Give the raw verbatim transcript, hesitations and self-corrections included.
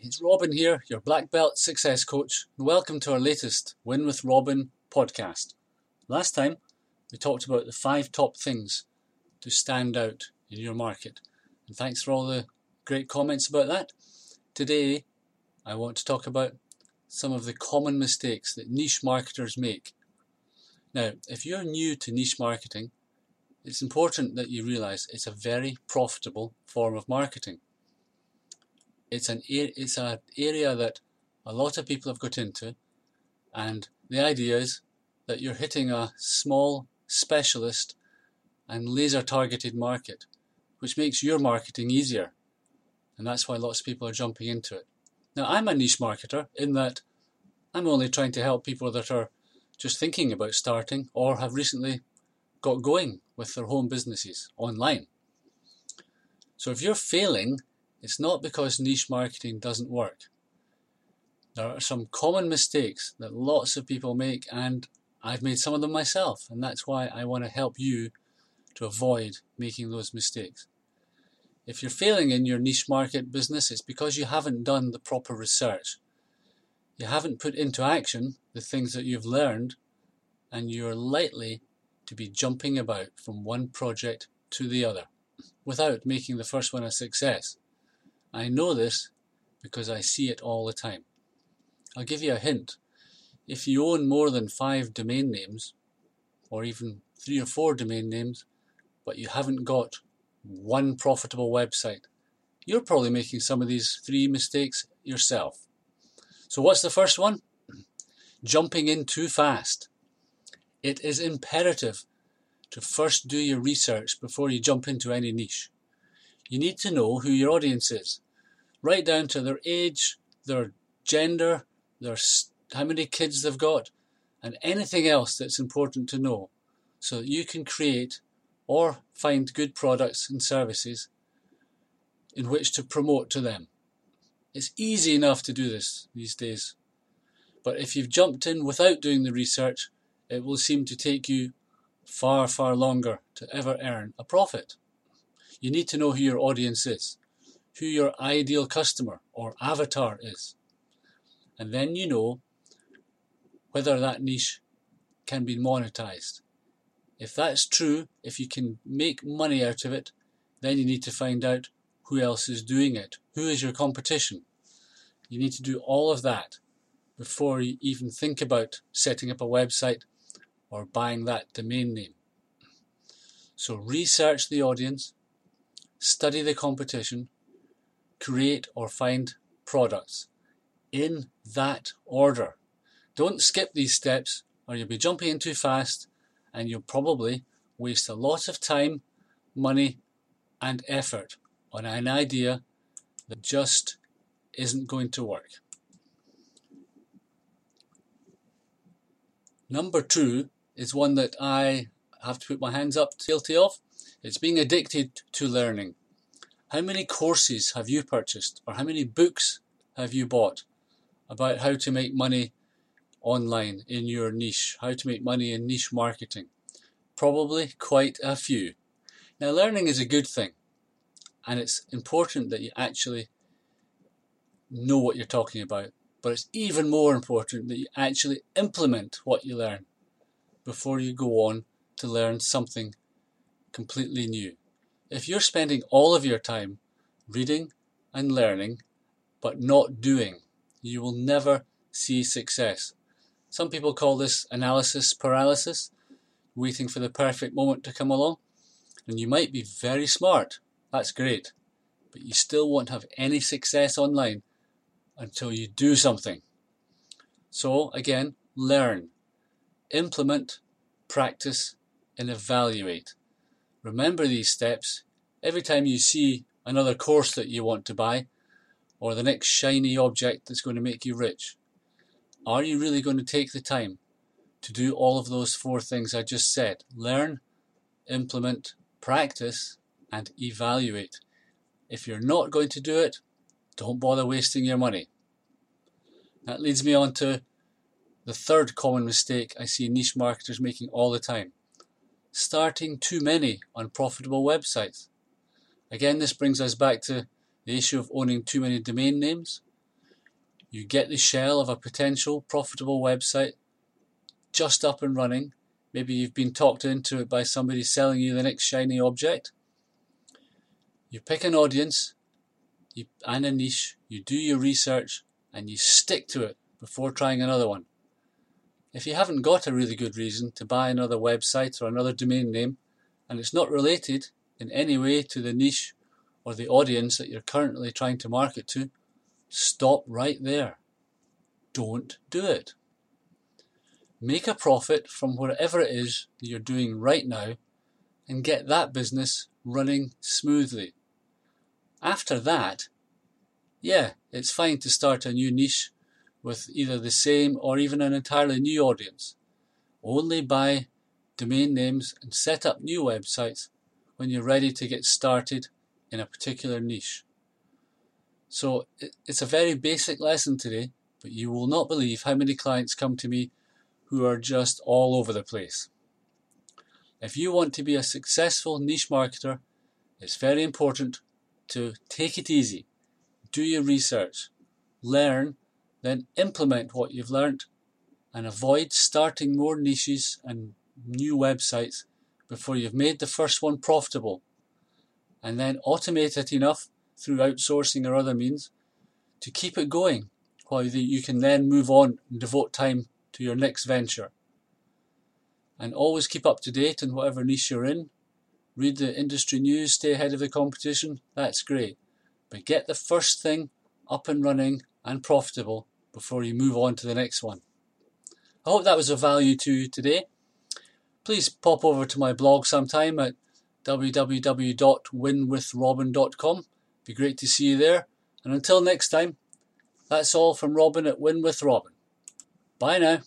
it's Robin here, your Black Belt Success Coach, and welcome to our latest Win With Robin podcast. Last time, we talked about the five top things to stand out in your market, and thanks for all the great comments about that. Today, I want to talk about some of the common mistakes that niche marketers make. Now, if you're new to niche marketing, it's important that you realise it's a very profitable form of marketing. It's an it's an area that a lot of people have got into, and the idea is that you're hitting a small, specialist and laser-targeted market, which makes your marketing easier, and that's why lots of people are jumping into it. Now, I'm a niche marketer in that I'm only trying to help people that are just thinking about starting or have recently got going with their home businesses online. So if you're failing, it's not because niche marketing doesn't work. There are some common mistakes that lots of people make, and I've made some of them myself, and that's why I want to help you to avoid making those mistakes. If you're failing in your niche market business, it's because you haven't done the proper research. You haven't put into action the things that you've learned, and you're likely to be jumping about from one project to the other without making the first one a success. I know this because I see it all the time. I'll give you a hint. If you own more than five domain names, or even three or four domain names, but you haven't got one profitable website, you're probably making some of these three mistakes yourself. So what's the first one? Jumping in too fast. It is imperative to first do your research before you jump into any niche. You need to know who your audience is, right down to their age, their gender, their st- how many kids they've got, and anything else that's important to know, so that you can create or find good products and services in which to promote to them. It's easy enough to do this these days, but if you've jumped in without doing the research, it will seem to take you far, far longer to ever earn a profit. You need to know who your audience is, who your ideal customer or avatar is. And then you know whether that niche can be monetized. If that's true, if you can make money out of it, then you need to find out who else is doing it. Who is your competition? You need to do all of that before you even think about setting up a website or buying that domain name. So research the audience. Study the competition, create or find products in that order. Don't skip these steps or you'll be jumping in too fast and you'll probably waste a lot of time, money and effort on an idea that just isn't going to work. Number two is one that I have to put my hands up guilty of. It's being addicted to learning. How many courses have you purchased or how many books have you bought about how to make money online in your niche, how to make money in niche marketing? Probably quite a few. Now, learning is a good thing, and it's important that you actually know what you're talking about, but it's even more important that you actually implement what you learn before you go on to learn something completely new. If you're spending all of your time reading and learning but not doing, you will never see success. Some people call this analysis paralysis, waiting for the perfect moment to come along. And you might be very smart, that's great, but you still won't have any success online until you do something. So again, learn, implement, practice and evaluate. Remember these steps. Every time you see another course that you want to buy or the next shiny object that's going to make you rich, are you really going to take the time to do all of those four things I just said? Learn, implement, practice and evaluate. If you're not going to do it, don't bother wasting your money. That leads me on to the third common mistake I see niche marketers making all the time. Starting too many unprofitable websites. Again, this brings us back to the issue of owning too many domain names You get the shell of a potential profitable website just up and running. Maybe you've been talked into it by somebody selling you the next shiny object. You pick an audience you, and a niche, you do your research, and you stick to it before trying another one. If you haven't got a really good reason to buy another website or another domain name, and it's not related in any way to the niche or the audience that you're currently trying to market to, stop right there. Don't do it. Make a profit from wherever it is that you're doing right now and get that business running smoothly. After that, yeah, it's fine to start a new niche with either the same or even an entirely new audience. Only buy domain names and set up new websites when you're ready to get started in a particular niche. So it's a very basic lesson today, but you will not believe how many clients come to me who are just all over the place. If you want to be a successful niche marketer, it's very important to take it easy, do your research, learn, then implement what you've learnt, and avoid starting more niches and new websites before you've made the first one profitable, and then automate it enough through outsourcing or other means to keep it going while you can then move on and devote time to your next venture. And always keep up to date in whatever niche you're in. Read the industry news, stay ahead of the competition, that's great. But get the first thing up and running and profitable before you move on to the next one. I hope that was of value to you today. Please pop over to my blog sometime at w w w dot win with robin dot com. It'd be great to see you there. And until next time, that's all from Robin at Win with Robin. Bye now.